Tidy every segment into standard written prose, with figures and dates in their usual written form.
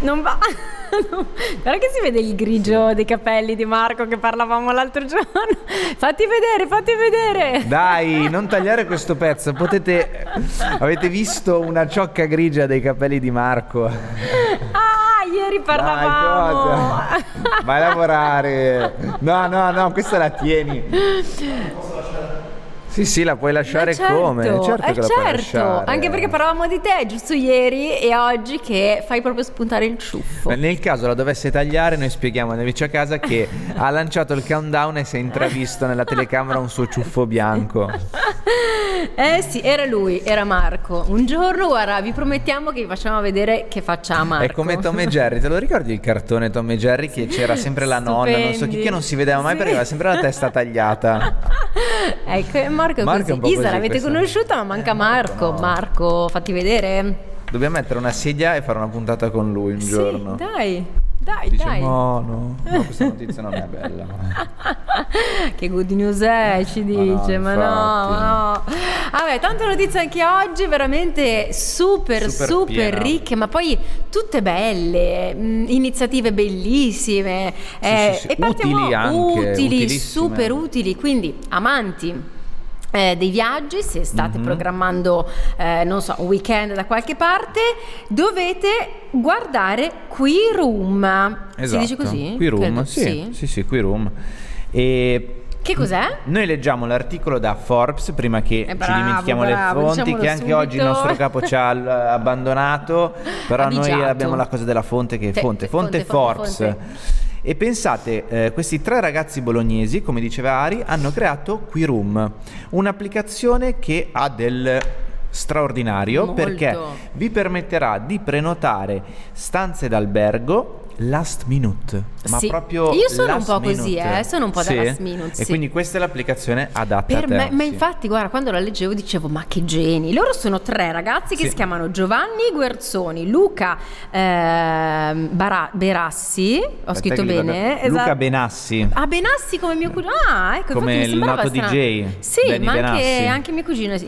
Non va. Guarda che si vede il grigio dei capelli di Marco che parlavamo l'altro giorno. Fatti vedere. Dai, non tagliare questo pezzo. Avete visto una ciocca grigia dei capelli di Marco? Ieri parlavamo. Dai, cosa? Vai a lavorare. No, questa la tieni. Sì, la puoi lasciare, certo, puoi lasciare. Anche perché parlavamo di te giusto ieri e oggi che fai proprio spuntare il ciuffo. Beh, nel caso la dovesse tagliare, noi spieghiamo invece a casa che ha lanciato il countdown e si è intravisto nella telecamera un suo ciuffo bianco. Sì, era lui, era Marco. Un giorno, guarda, vi promettiamo che vi facciamo vedere che faccia a Marco. È come Tom e Jerry, te lo ricordi il cartone Tom e Jerry che c'era sempre la nonna, non so chi, che non si vedeva mai perché aveva sempre la testa tagliata. Ecco, Marco è così. Isa l'avete conosciuta, ma manca Marco. Marco, fatti vedere. Dobbiamo mettere una sedia e fare una puntata con lui un giorno. Dai. No, questa notizia non è bella. Che good news è, ci dice, ma no. Vabbè, tante notizie anche oggi, veramente super ricche, ma poi tutte belle, iniziative bellissime, sì. E partiamo utili, super utili, quindi amanti dei viaggi, se state programmando un weekend da qualche parte, dovete guardare QuiRoom. Esatto. Si dice così? QuiRoom, sì, QuiRoom. E che cos'è? Noi leggiamo l'articolo da Forbes prima che ci dimentichiamo le fonti, che anche oggi il nostro capo ci ha abbandonato, però noi abbiamo la cosa della fonte che è Forbes. Fonte. E pensate, questi tre ragazzi bolognesi, come diceva Ari, hanno creato QuiRoom, un'applicazione che ha del straordinario. Molto. Perché vi permetterà di prenotare stanze d'albergo last minute, ma proprio io sono un po' minute. così, sono un po' da last minute, e quindi questa è l'applicazione adatta per me, ma infatti guarda, quando la leggevo dicevo ma che geni, loro sono tre ragazzi che si chiamano Giovanni Guerzoni, Luca Benassi, ho scritto bene, esatto. Luca Benassi, Benassi come mio cugino, ecco, come il noto DJ, ma anche i miei cugini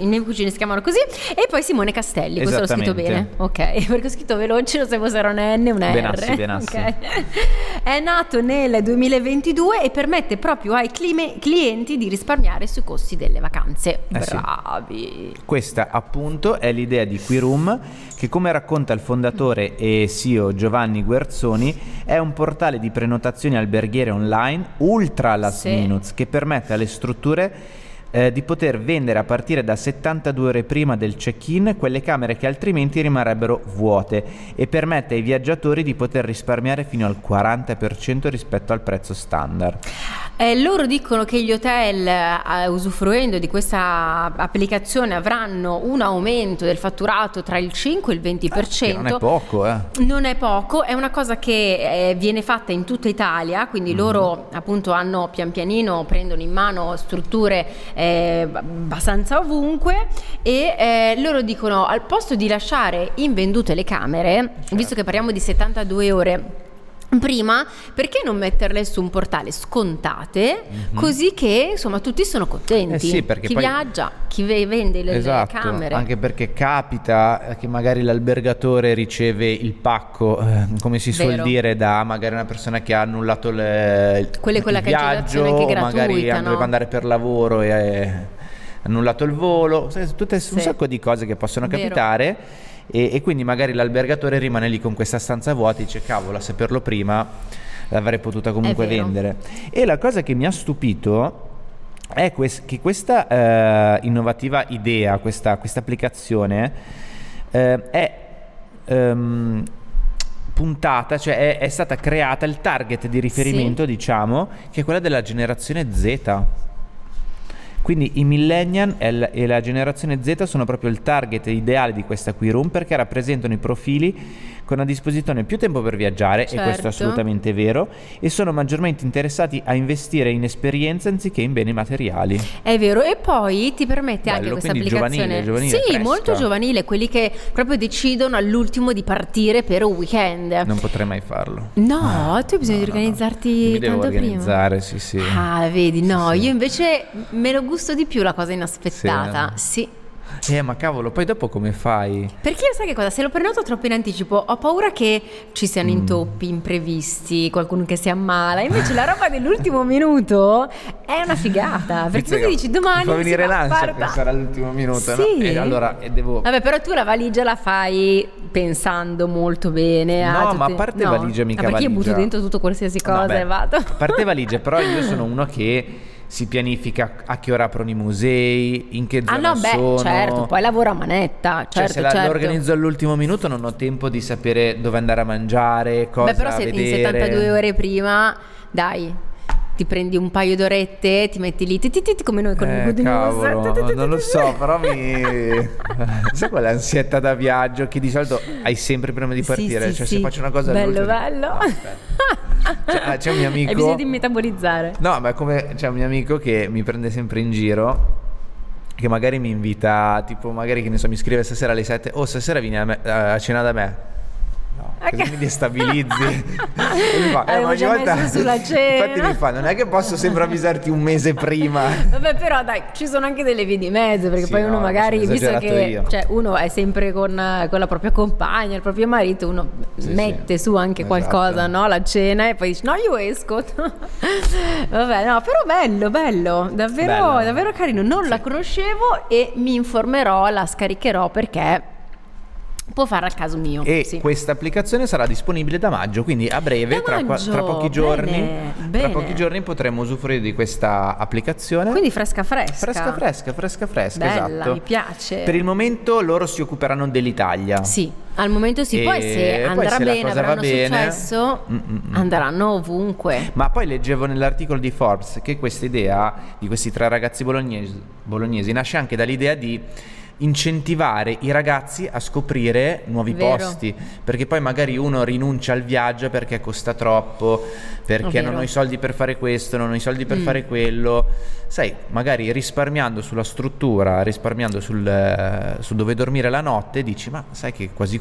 si chiamano così, e poi Simone Castelli, questo l'ho scritto bene, ok, perché ho scritto veloce, lo sapevo se era una N, una Benassi, R. Benassi. È nato nel 2022 e permette proprio ai clienti di risparmiare sui costi delle vacanze. Bravi. Questa appunto è l'idea di QuiRoom, che come racconta il fondatore e CEO Giovanni Guerzoni è un portale di prenotazioni alberghiere online ultra last minute, che permette alle strutture di poter vendere a partire da 72 ore prima del check-in quelle camere che altrimenti rimarrebbero vuote, e permette ai viaggiatori di poter risparmiare fino al 40% rispetto al prezzo standard. Loro dicono che gli hotel, usufruendo di questa applicazione, avranno un aumento del fatturato tra il 5 e il 20%. Non è poco, Non è poco, è una cosa che viene fatta in tutta Italia, quindi loro appunto hanno pian pianino, prendono in mano strutture abbastanza ovunque, e loro dicono al posto di lasciare invendute le camere, visto che parliamo di 72 ore prima, perché non metterle su un portale scontate, così che insomma tutti sono contenti, chi viaggia, chi vende le camere, anche perché capita che magari l'albergatore riceve il pacco, come si suol dire, da magari una persona che ha annullato quella viaggio, che è gratuita, magari doveva andare per lavoro e ha annullato il volo, un sacco di cose che possono capitare. E quindi magari l'albergatore rimane lì con questa stanza vuota e dice cavolo, a saperlo prima l'avrei potuta comunque vendere. E la cosa che mi ha stupito è che questa innovativa idea, questa applicazione è puntata, cioè è stata creata, il target di riferimento diciamo che è quella della generazione Z. Quindi i millennial e la generazione Z sono proprio il target ideale di questa QuiRoom, perché rappresentano i profili con a disposizione più tempo per viaggiare, e questo è assolutamente vero, e sono maggiormente interessati a investire in esperienze anziché in beni materiali. È vero, e poi ti permette anche questa applicazione giovanile, molto giovanile, quelli che proprio decidono all'ultimo di partire per un weekend. Non potrei mai farlo. No, tu hai bisogno di organizzarti tanto prima. Mi devo organizzare, sì. Ah, vedi, io invece me lo gusto di più la cosa inaspettata, sì. ma cavolo, poi dopo come fai? Perché io sai che cosa? Se lo prenoto troppo in anticipo ho paura che ci siano intoppi, imprevisti, qualcuno che si ammala. Invece la roba dell'ultimo minuto è una figata, perché tu ti dici domani fa venire l'ansia a pensare all'ultimo minuto, sì, no? E allora devo... Vabbè, però tu la valigia la fai pensando molto bene. No, ma a parte valigia, mica valigia, perché io butto dentro tutto qualsiasi cosa, no, e vado. A parte valigia, però io sono uno che si pianifica a che ora aprono i musei, in che zona sono. Certo, poi lavoro a manetta, certo, cioè se la organizzo all'ultimo minuto non ho tempo di sapere dove andare a mangiare, cosa vedere. Beh, però se in 72 ore prima, dai, ti prendi un paio d'orette, ti metti lì, come noi con il good news. Non lo so, però mi... sai quell'ansietta da viaggio che di solito hai sempre prima di partire, cioè se faccio una cosa... Bello. C'è un mio amico. Hai bisogno di metabolizzare. No, ma come c'è un mio amico che mi prende sempre in giro, che magari mi invita, tipo magari, che ne so, mi scrive stasera alle 7, oh stasera vieni a cena da me. No, okay. Così mi destabilizzi. Avevo già messo sulla cena. Infatti mi fa, non è che posso sempre avvisarti un mese prima. Vabbè, però dai, ci sono anche delle vie di mezzo, perché sì, poi uno magari, visto che cioè, uno è sempre con la propria compagna, il proprio marito, uno mette su anche qualcosa, no? La cena, e poi dice no, io esco. Vabbè, no, però bello, davvero carino. Non la conoscevo e mi informerò, la scaricherò, perché può fare al caso mio. E questa applicazione sarà disponibile da maggio, quindi a breve, tra pochi giorni, bene. Tra pochi giorni potremo usufruire di questa applicazione. Quindi fresca, bella, esatto. Mi piace. Per il momento loro si occuperanno dell'Italia. Sì, al momento sì, poi se andrà bene, avranno successo, andranno ovunque. Ma poi leggevo nell'articolo di Forbes che questa idea di questi tre ragazzi bolognesi nasce anche dall'idea di incentivare i ragazzi a scoprire nuovi posti, perché poi magari uno rinuncia al viaggio perché costa troppo, perché non ho i soldi per fare questo, non ho i soldi per fare quello. Sai, magari risparmiando sulla struttura, risparmiando su dove dormire la notte, dici ma sai che quasi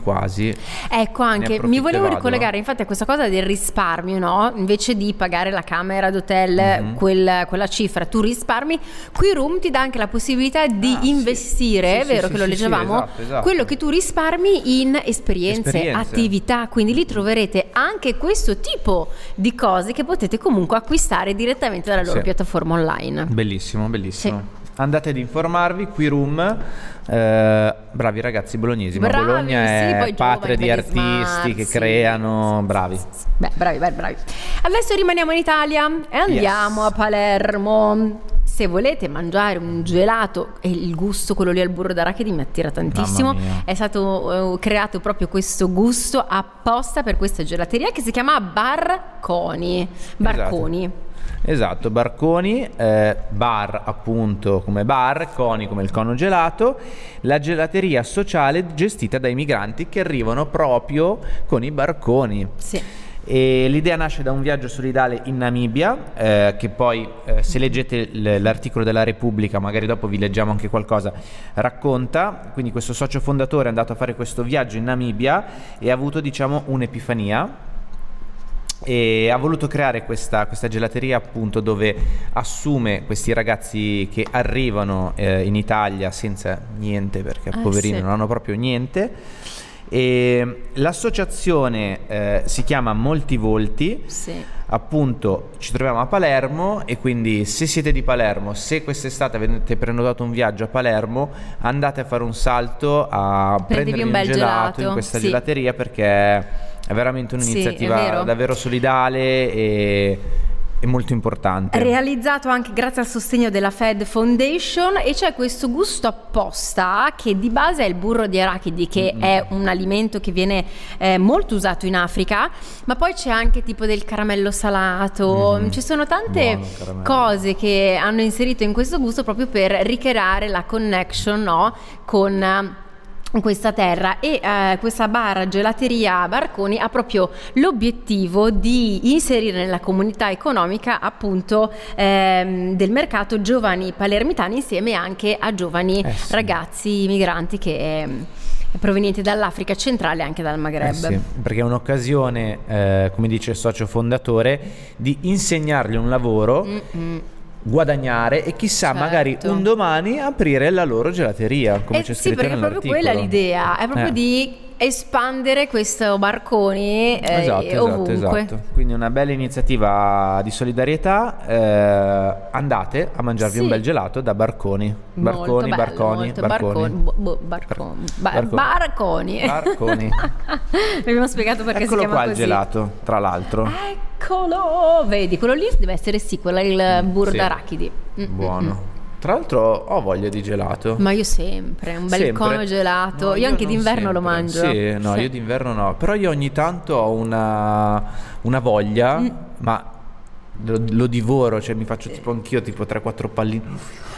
ecco, anche mi volevo ricollegare infatti a questa cosa del risparmio, no? Invece di pagare la camera d'hotel quella cifra, tu risparmi. QuiRoom ti dà anche la possibilità di investire, è vero, che lo leggevamo, esatto. Quello che tu risparmi in esperienze, attività, quindi lì troverete anche questo tipo di cose che potete comunque acquistare direttamente dalla loro piattaforma online. Bellissimo Andate ad informarvi, QuiRoom, bravi ragazzi bolognesi, ma Bologna è patria di artisti che creano, bravi. Adesso rimaniamo in Italia e andiamo a Palermo. Se volete mangiare un gelato, e il gusto, quello lì al burro d'arachidi, mi attira tantissimo. È stato creato proprio questo gusto apposta per questa gelateria che si chiama Barconi. Esatto, Barconi, bar appunto come bar, coni come il cono gelato, la gelateria sociale gestita dai migranti che arrivano proprio con i barconi. Sì. E l'idea nasce da un viaggio solidale in Namibia, che poi se leggete l'articolo della Repubblica, magari dopo vi leggiamo anche qualcosa, racconta. Quindi questo socio fondatore è andato a fare questo viaggio in Namibia e ha avuto, diciamo, un'epifania, e ha voluto creare questa gelateria, appunto, dove assume questi ragazzi che arrivano in Itaà senza niente, perché poverini non hanno proprio niente. E l'associazione si chiama Molti Volti, appunto ci troviamo a Palermo, e quindi se siete di Palermo, se quest'estate avete prenotato un viaggio a Palermo, andate a fare un salto a prendervi un bel gelato in questa gelateria, perché è veramente un'iniziativa davvero solidale e molto importante, realizzato anche grazie al sostegno della Fed Foundation. E c'è questo gusto apposta che di base è il burro di arachidi, che è un alimento che viene molto usato in Africa, ma poi c'è anche tipo del caramello salato, ci sono tante cose che hanno inserito in questo gusto proprio per ricreare la connection, no? Con questa terra. E questa gelateria Barconi ha proprio l'obiettivo di inserire nella comunità economica, appunto, del mercato, giovani palermitani insieme anche a giovani ragazzi migranti che provenienti dall'Africa centrale e anche dal Maghreb. Perché è un'occasione, come dice il socio fondatore, di insegnargli un lavoro guadagnare e chissà, certo, magari un domani aprire la loro gelateria, come c'è scritto nell'articolo. Sì, perché proprio quella è l'idea, è proprio di espandere questo Barconi ovunque. Esatto. Quindi una bella iniziativa di solidarietà, andate a mangiarvi un bel gelato da Barconi. Barconi. Abbiamo spiegato perché si chiama qua così. Il gelato, tra l'altro. Eccolo, vedi, quello lì deve essere il burro d'arachidi. Buono. Tra l'altro ho voglia di gelato. Ma io sempre, un bel cono gelato. No, io anche d'inverno lo mangio. Sì, no, io d'inverno no. Però io ogni tanto ho una voglia, ma lo divoro, cioè mi faccio tipo anch'io tipo 3-4 palline.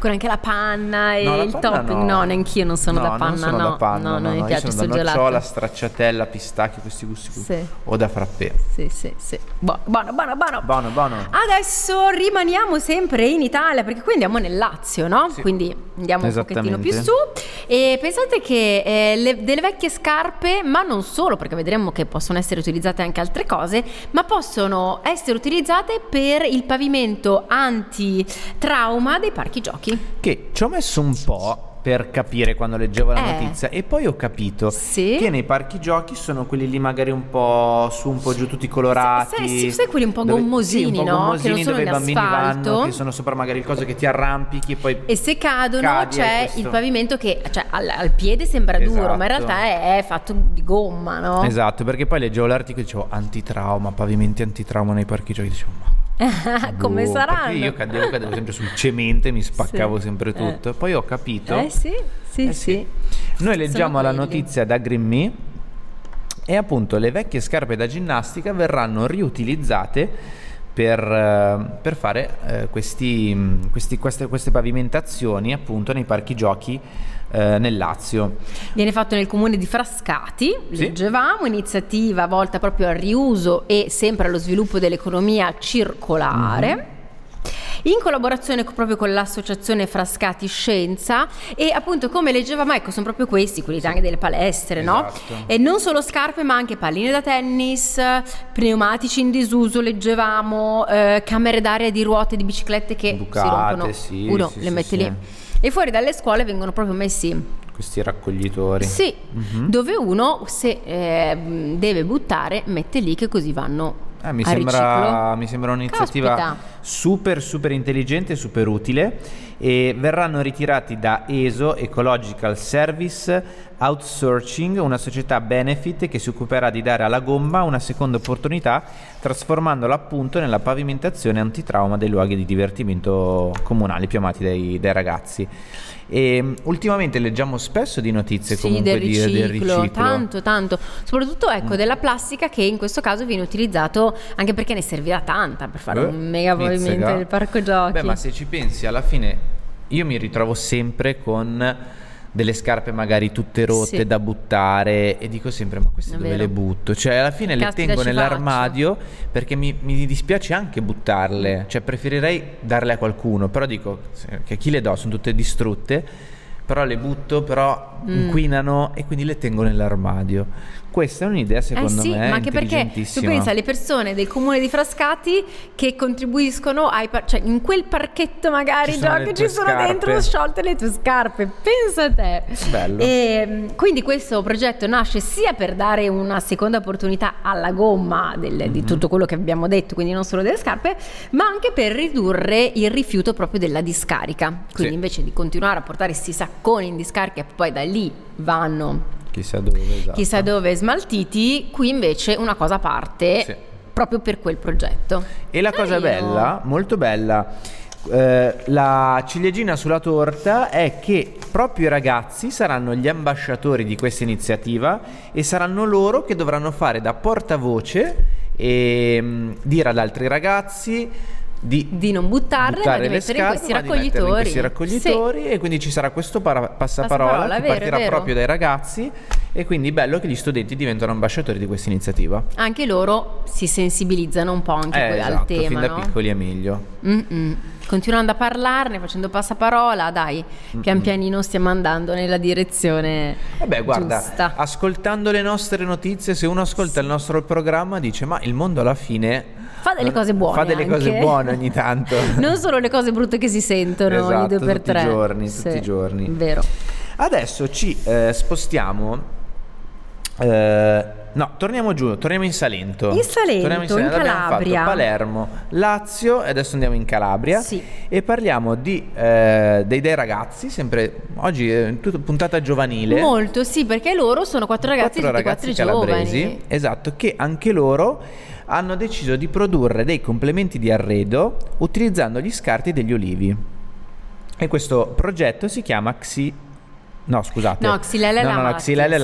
Con anche la panna e il topping. No, neanch'io non sono da panna. Non mi piace questo gelato. Nocciola, stracciatella, pistacchio, questi gusti qui. O da frappè. Sì. Buono. Adesso rimaniamo sempre in Italia, perché qui andiamo nel Lazio, no? Sì. Quindi andiamo un pochettino più su. E pensate che delle vecchie scarpe, ma non solo, perché vedremo che possono essere utilizzate anche altre cose, ma possono essere utilizzate per il pavimento anti-trauma dei parchi giochi. Che ci ho messo un po' per capire quando leggevo la notizia, e poi ho capito che nei parchi giochi sono quelli lì magari un po' su, un po' giù, tutti colorati, sai quelli un po' gommosini, dove, gommosini, che non sono dove in i bambini asfalto, vanno, che sono sopra magari il coso che ti arrampichi, poi e se cadono c'è il pavimento che, cioè, al piede sembra duro, ma in realtà è fatto di gomma, no? Esatto, perché poi leggevo l'articolo e dicevo antitrauma, pavimenti antitrauma nei parchi giochi, dicevo ma come saranno? Io cadevo sempre sul cemento e mi spaccavo sempre tutto. Poi ho capito. Sì. Noi leggiamo la notizia da GreenMe e appunto le vecchie scarpe da ginnastica verranno riutilizzate per fare queste pavimentazioni appunto nei parchi giochi nel Lazio. Viene fatto nel comune di Frascati, leggevamo, iniziativa volta proprio al riuso e sempre allo sviluppo dell'economia circolare. In collaborazione proprio con l'associazione Frascati Scienza, e appunto come leggevamo, ecco, sono proprio questi, quelli anche delle palestre, no? E non solo scarpe, ma anche palline da tennis, pneumatici in disuso, leggevamo, camere d'aria di ruote di biciclette che bucate, si rompono, uno le mette lì. E fuori dalle scuole vengono proprio messi questi raccoglitori dove uno se deve buttare mette lì, che così vanno mi sembra un'iniziativa super intelligente e super utile, e verranno ritirati da ESO Ecological Service Outsourcing, una società benefit che si occuperà di dare alla gomma una seconda opportunità, trasformandola appunto nella pavimentazione antitrauma dei luoghi di divertimento comunali più amati dai ragazzi. E ultimamente leggiamo spesso di notizie comunque del riciclo. Tanto, soprattutto della plastica, che in questo caso viene utilizzato anche perché ne servirà tanta per fare un mega pavimento del parco giochi. Ma se ci pensi, alla fine io mi ritrovo sempre con delle scarpe magari tutte rotte da buttare, e dico sempre ma queste dove le butto? Cioè alla fine le tengo nell'armadio perché mi dispiace anche buttarle, cioè preferirei darle a qualcuno, però dico che a chi le do, sono tutte distrutte, però le butto, però inquinano, e quindi le tengo nell'armadio. Questa è un'idea secondo me ma anche perché tu pensi alle persone del comune di Frascati che contribuiscono cioè in quel parchetto magari ci sono dentro sciolte le tue scarpe, pensa a te. Bello. E quindi questo progetto nasce sia per dare una seconda opportunità alla gomma di tutto quello che abbiamo detto, quindi non solo delle scarpe, ma anche per ridurre il rifiuto proprio della discarica, quindi invece di continuare a portare questi sacconi in discarica e poi da lì vanno chissà dove smaltiti, qui invece una cosa a parte proprio per quel progetto. E la cosa bella, molto bella, la ciliegina sulla torta è che proprio i ragazzi saranno gli ambasciatori di questa iniziativa e saranno loro che dovranno fare da portavoce e dire ad altri ragazzi di non buttarle, ma di mettere in questi raccoglitori. E quindi ci sarà questo passaparola che partirà proprio dai ragazzi, e quindi bello che gli studenti diventano ambasciatori di questa iniziativa. Anche loro si sensibilizzano un po' anche al tema, fin da piccoli è meglio. Continuando a parlarne, facendo passaparola, dai, pian pianino stiamo andando nella direzione giusta. Ascoltando le nostre notizie, se uno ascolta il nostro programma dice ma il mondo alla fine Fa delle cose buone. Fa delle cose buone ogni tanto. Non solo le cose brutte che si sentono, esatto, ogni due per tutti tre. Tutti i giorni. Vero. Adesso ci spostiamo. No, torniamo giù, torniamo in Salento. Torniamo in Salento, in Calabria. Abbiamo fatto Palermo, Lazio e adesso andiamo in Calabria. Sì. E parliamo di dei ragazzi, sempre oggi è tutta puntata giovanile. Molto, sì, perché loro sono quattro ragazzi calabresi, giovani. Esatto, che anche loro hanno deciso di produrre dei complementi di arredo utilizzando gli scarti degli olivi. E questo progetto si chiama Xylella è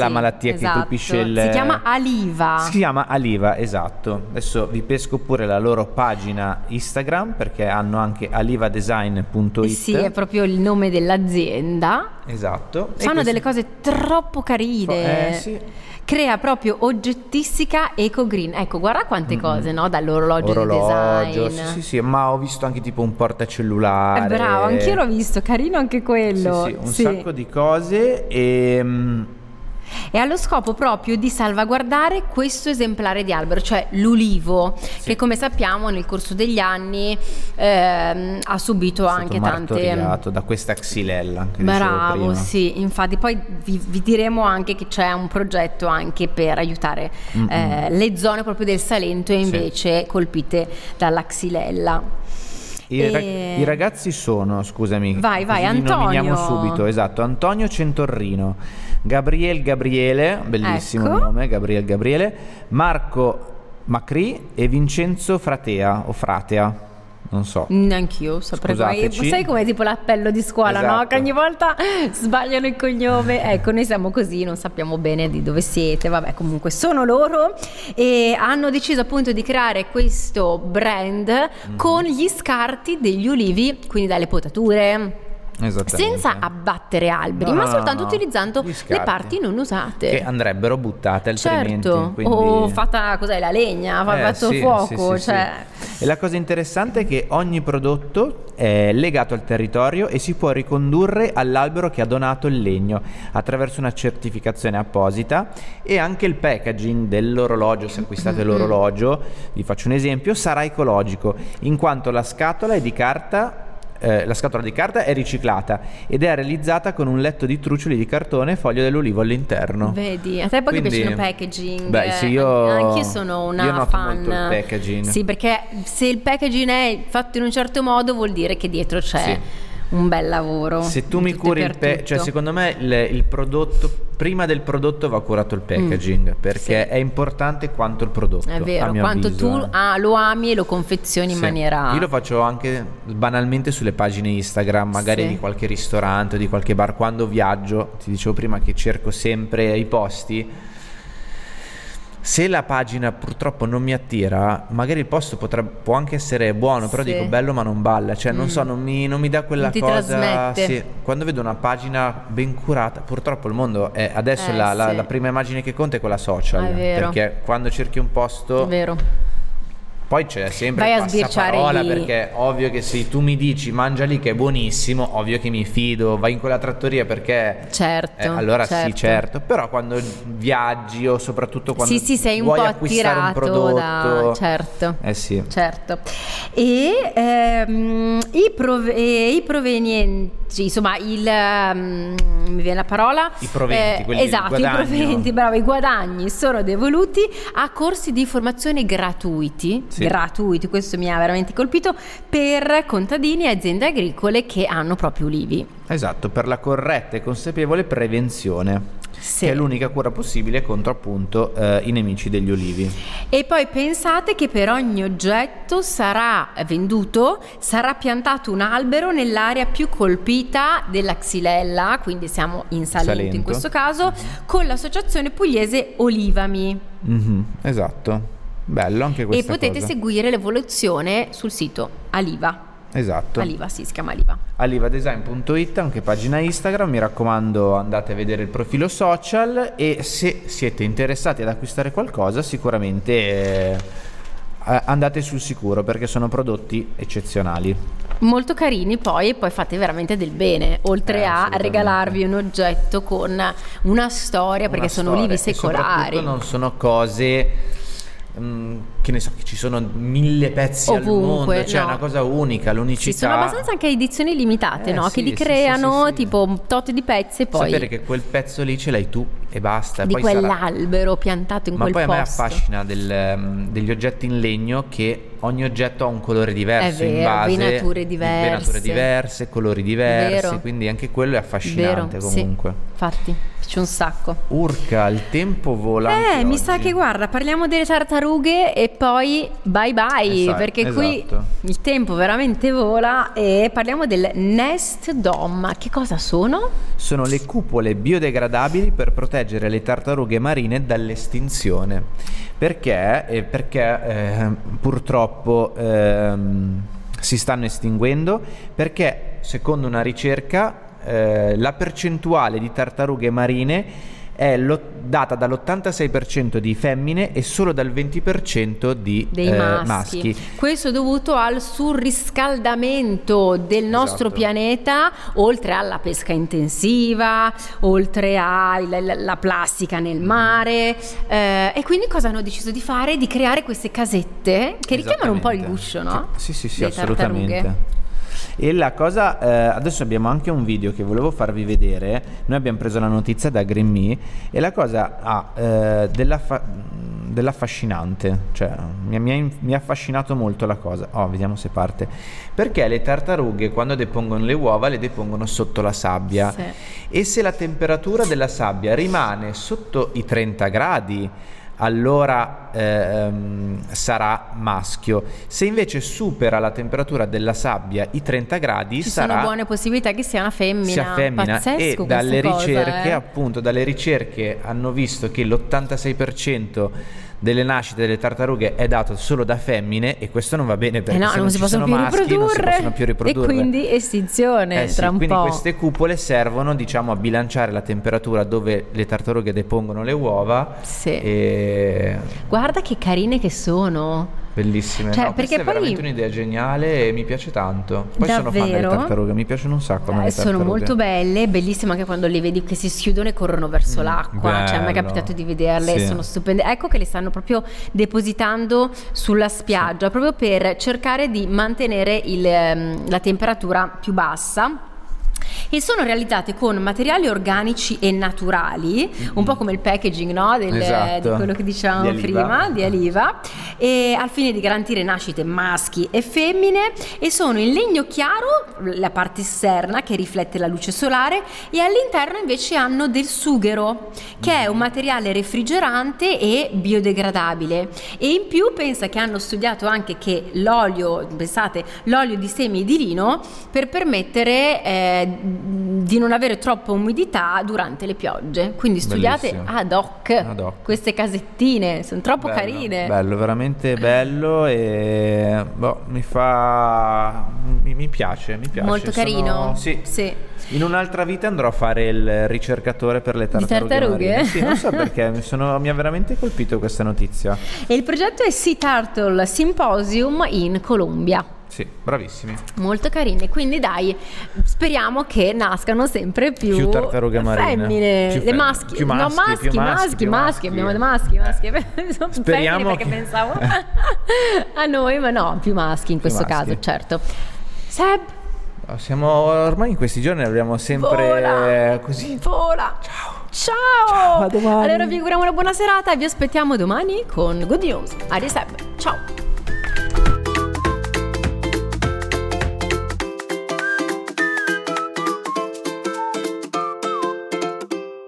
la malattia, esatto, che colpisce il... Si chiama Aliva, esatto. Adesso vi pesco pure la loro pagina Instagram, perché hanno anche alivadesign.it. Sì, è proprio il nome dell'azienda. Esatto. Fanno delle cose troppo carine. Sì. Crea proprio oggettistica eco-green. Ecco, guarda quante cose, no? Dall'orologio, design. Sì, ma ho visto anche tipo un portacellulare. Bravo, anch'io l'ho visto, carino anche quello. Sì, un sacco di cose e allo scopo proprio di salvaguardare questo esemplare di albero, cioè l'ulivo, che come sappiamo nel corso degli anni ha subito anche martoriato da questa xylella. Bravo, sì, infatti poi vi diremo anche che c'è un progetto anche per aiutare le zone proprio del Salento invece colpite dalla xylella. I ragazzi sono, scusami, vai, Antonio. Li nominiamo subito, esatto, Antonio Centorrino, Gabriel Gabriele, bellissimo nome, Gabriel Gabriele, Marco Macri e Vincenzo Fratea. Non so. Neanch'io saprei. Sai com'è tipo l'appello di scuola, esatto, no? Che ogni volta sbagliano il cognome. Ecco, noi siamo così, non sappiamo bene di dove siete. Vabbè, comunque sono loro e hanno deciso appunto di creare questo brand con gli scarti degli olivi, quindi dalle potature, senza abbattere alberi, ma soltanto utilizzando le parti non usate, che andrebbero buttate altrimenti, quindi... o fatta la legna, fatto fuoco. E la cosa interessante è che ogni prodotto è legato al territorio e si può ricondurre all'albero che ha donato il legno attraverso una certificazione apposita, e anche il packaging dell'orologio, se acquistate l'orologio, vi faccio un esempio, sarà ecologico in quanto la scatola di carta è riciclata ed è realizzata con un letto di trucioli di cartone e foglio dell'olivo all'interno. Vedi, a te poi ti piacciono packaging. Beh, sì, anch'io sono una fan. Molto il packaging. Sì, perché se il packaging è fatto in un certo modo vuol dire che dietro c'è un bel lavoro. Se tu mi curi il packaging, cioè secondo me il prodotto, prima del prodotto va curato il packaging, perché è importante quanto il prodotto, è vero, quanto avviso, tu lo ami e lo confezioni in maniera... Io lo faccio anche banalmente sulle pagine Instagram, magari di qualche ristorante o di qualche bar. Quando viaggio, ti dicevo prima che cerco sempre i posti. Se la pagina purtroppo non mi attira, magari il posto può anche essere buono, però dico bello ma non balla, cioè non so, non mi dà quella cosa. Quando vedo una pagina ben curata, purtroppo il mondo è adesso la prima immagine che conta è quella social, è vero, perché quando cerchi un posto, è vero, poi c'è sempre vai il passaparola, perché ovvio che se tu mi dici mangia lì che è buonissimo, ovvio che mi fido, vai in quella trattoria perché certo, però quando viaggi o soprattutto quando sei un vuoi po' acquistare un prodotto certo. E i provenienti, insomma, mi viene la parola, i proventi, i guadagni sono devoluti a corsi di formazione gratuiti, questo mi ha veramente colpito, per contadini e aziende agricole che hanno proprio ulivi. Esatto, per la corretta e consapevole prevenzione, che è l'unica cura possibile contro appunto i nemici degli olivi. E poi pensate che per ogni oggetto sarà piantato un albero nell'area più colpita della xylella, quindi siamo in Salento in questo caso, con l'associazione pugliese Olivami. Esatto. Bello anche questo. E potete seguire l'evoluzione sul sito Aliva. Esatto. Aliva, si chiama Aliva. Alivadesign.it, anche pagina Instagram, mi raccomando andate a vedere il profilo social, e se siete interessati ad acquistare qualcosa sicuramente andate sul sicuro, perché sono prodotti eccezionali. Molto carini poi fate veramente del bene, oltre a regalarvi un oggetto con una storia, perché sono olivi secolari. E soprattutto non sono cose che ne so, che ci sono 1000 pezzi ovunque, al mondo, c'è cioè, no, una cosa unica, l'unicità. Ci sono abbastanza anche edizioni limitate, no? Sì, che li creano sì. tipo un tot di pezzi e poi sapere che quel pezzo lì ce l'hai tu e basta. Di poi quell'albero sarà... piantato in ma quel posto. Ma poi a me affascina degli oggetti in legno che ogni oggetto ha un colore diverso, vero, in base, venature diverse, colori diversi, vero, quindi anche quello è affascinante, vero, comunque. Sì, infatti, c'è un sacco. Urca, il tempo vola. Anche mi oggi. Sa che guarda, parliamo delle tartarughe e poi bye bye, esatto, perché esatto, qui il tempo veramente vola e parliamo del Nest Dome. Che cosa sono? Sono le cupole biodegradabili per proteggere le tartarughe marine dall'estinzione. Perché? Perché purtroppo si stanno estinguendo, perché secondo una ricerca la percentuale di tartarughe marine è data dall'86% di femmine e solo dal 20% di maschi. Questo è dovuto al surriscaldamento del nostro esatto, pianeta, oltre alla pesca intensiva, oltre alla plastica nel mare, e quindi cosa hanno deciso di fare? Di creare queste casette che richiamano un po' il guscio, no? Sì, assolutamente. Tartarughe. E la cosa, adesso abbiamo anche un video che volevo farvi vedere. Noi abbiamo preso la notizia da GreenMe e la cosa ha dell'affascinante, cioè mi ha affascinato molto la cosa. Oh, vediamo se parte. Perché le tartarughe quando depongono le uova le depongono sotto la sabbia, sì, e se la temperatura della sabbia rimane sotto i 30 gradi allora sarà maschio, se invece supera la temperatura della sabbia i 30 gradi ci sarà, sono buone possibilità che sia una femmina, pazzesco. E dalle ricerche hanno visto che l'86% delle nascite delle tartarughe è dato solo da femmine e questo non va bene perché se non si possono più riprodurre e quindi estinzione tra un po'. Quindi queste cupole servono, diciamo, a bilanciare la temperatura dove le tartarughe depongono le uova. Sì. E... guarda che carine che sono. Bellissime, cioè, no, perché questa poi... è veramente un'idea geniale e mi piace tanto. Poi davvero? Sono fan delle tartarughe, mi piacciono un sacco. Sono molto belle, bellissime anche quando le vedi che si schiudono e corrono verso l'acqua. Bello. Cioè, mi è capitato di vederle, sì, sono stupende. Ecco che le stanno proprio depositando sulla spiaggia, sì, proprio per cercare di mantenere la temperatura più bassa. E sono realizzate con materiali organici e naturali, un po' come il packaging, no? Esatto, di quello che dicevamo prima di Aliva, e al fine di garantire nascite maschi e femmine, e sono in legno chiaro, la parte esterna che riflette la luce solare, e all'interno invece hanno del sughero che è un materiale refrigerante e biodegradabile. E in più pensa che hanno studiato anche che l'olio di semi di lino per permettere di non avere troppa umidità durante le piogge, quindi studiate ad hoc queste casettine, sono troppo carine. Bello, veramente bello, e mi piace molto, sono carino. Sì. In un'altra vita andrò a fare il ricercatore per le tartarughe. Sì, non so perché mi ha veramente colpito questa notizia. E il progetto è Sea Turtle Symposium in Colombia. Sì, bravissimi. Molto carine, quindi dai, speriamo che nascano sempre più tartarughe marine, femmine, più maschi. Speriamo che... pensavo a noi, ma no, più maschi in questo caso, certo. Seb, siamo ormai in questi giorni abbiamo sempre vola. Ciao. Allora vi auguriamo una buona serata e vi aspettiamo domani con Good News. Adios.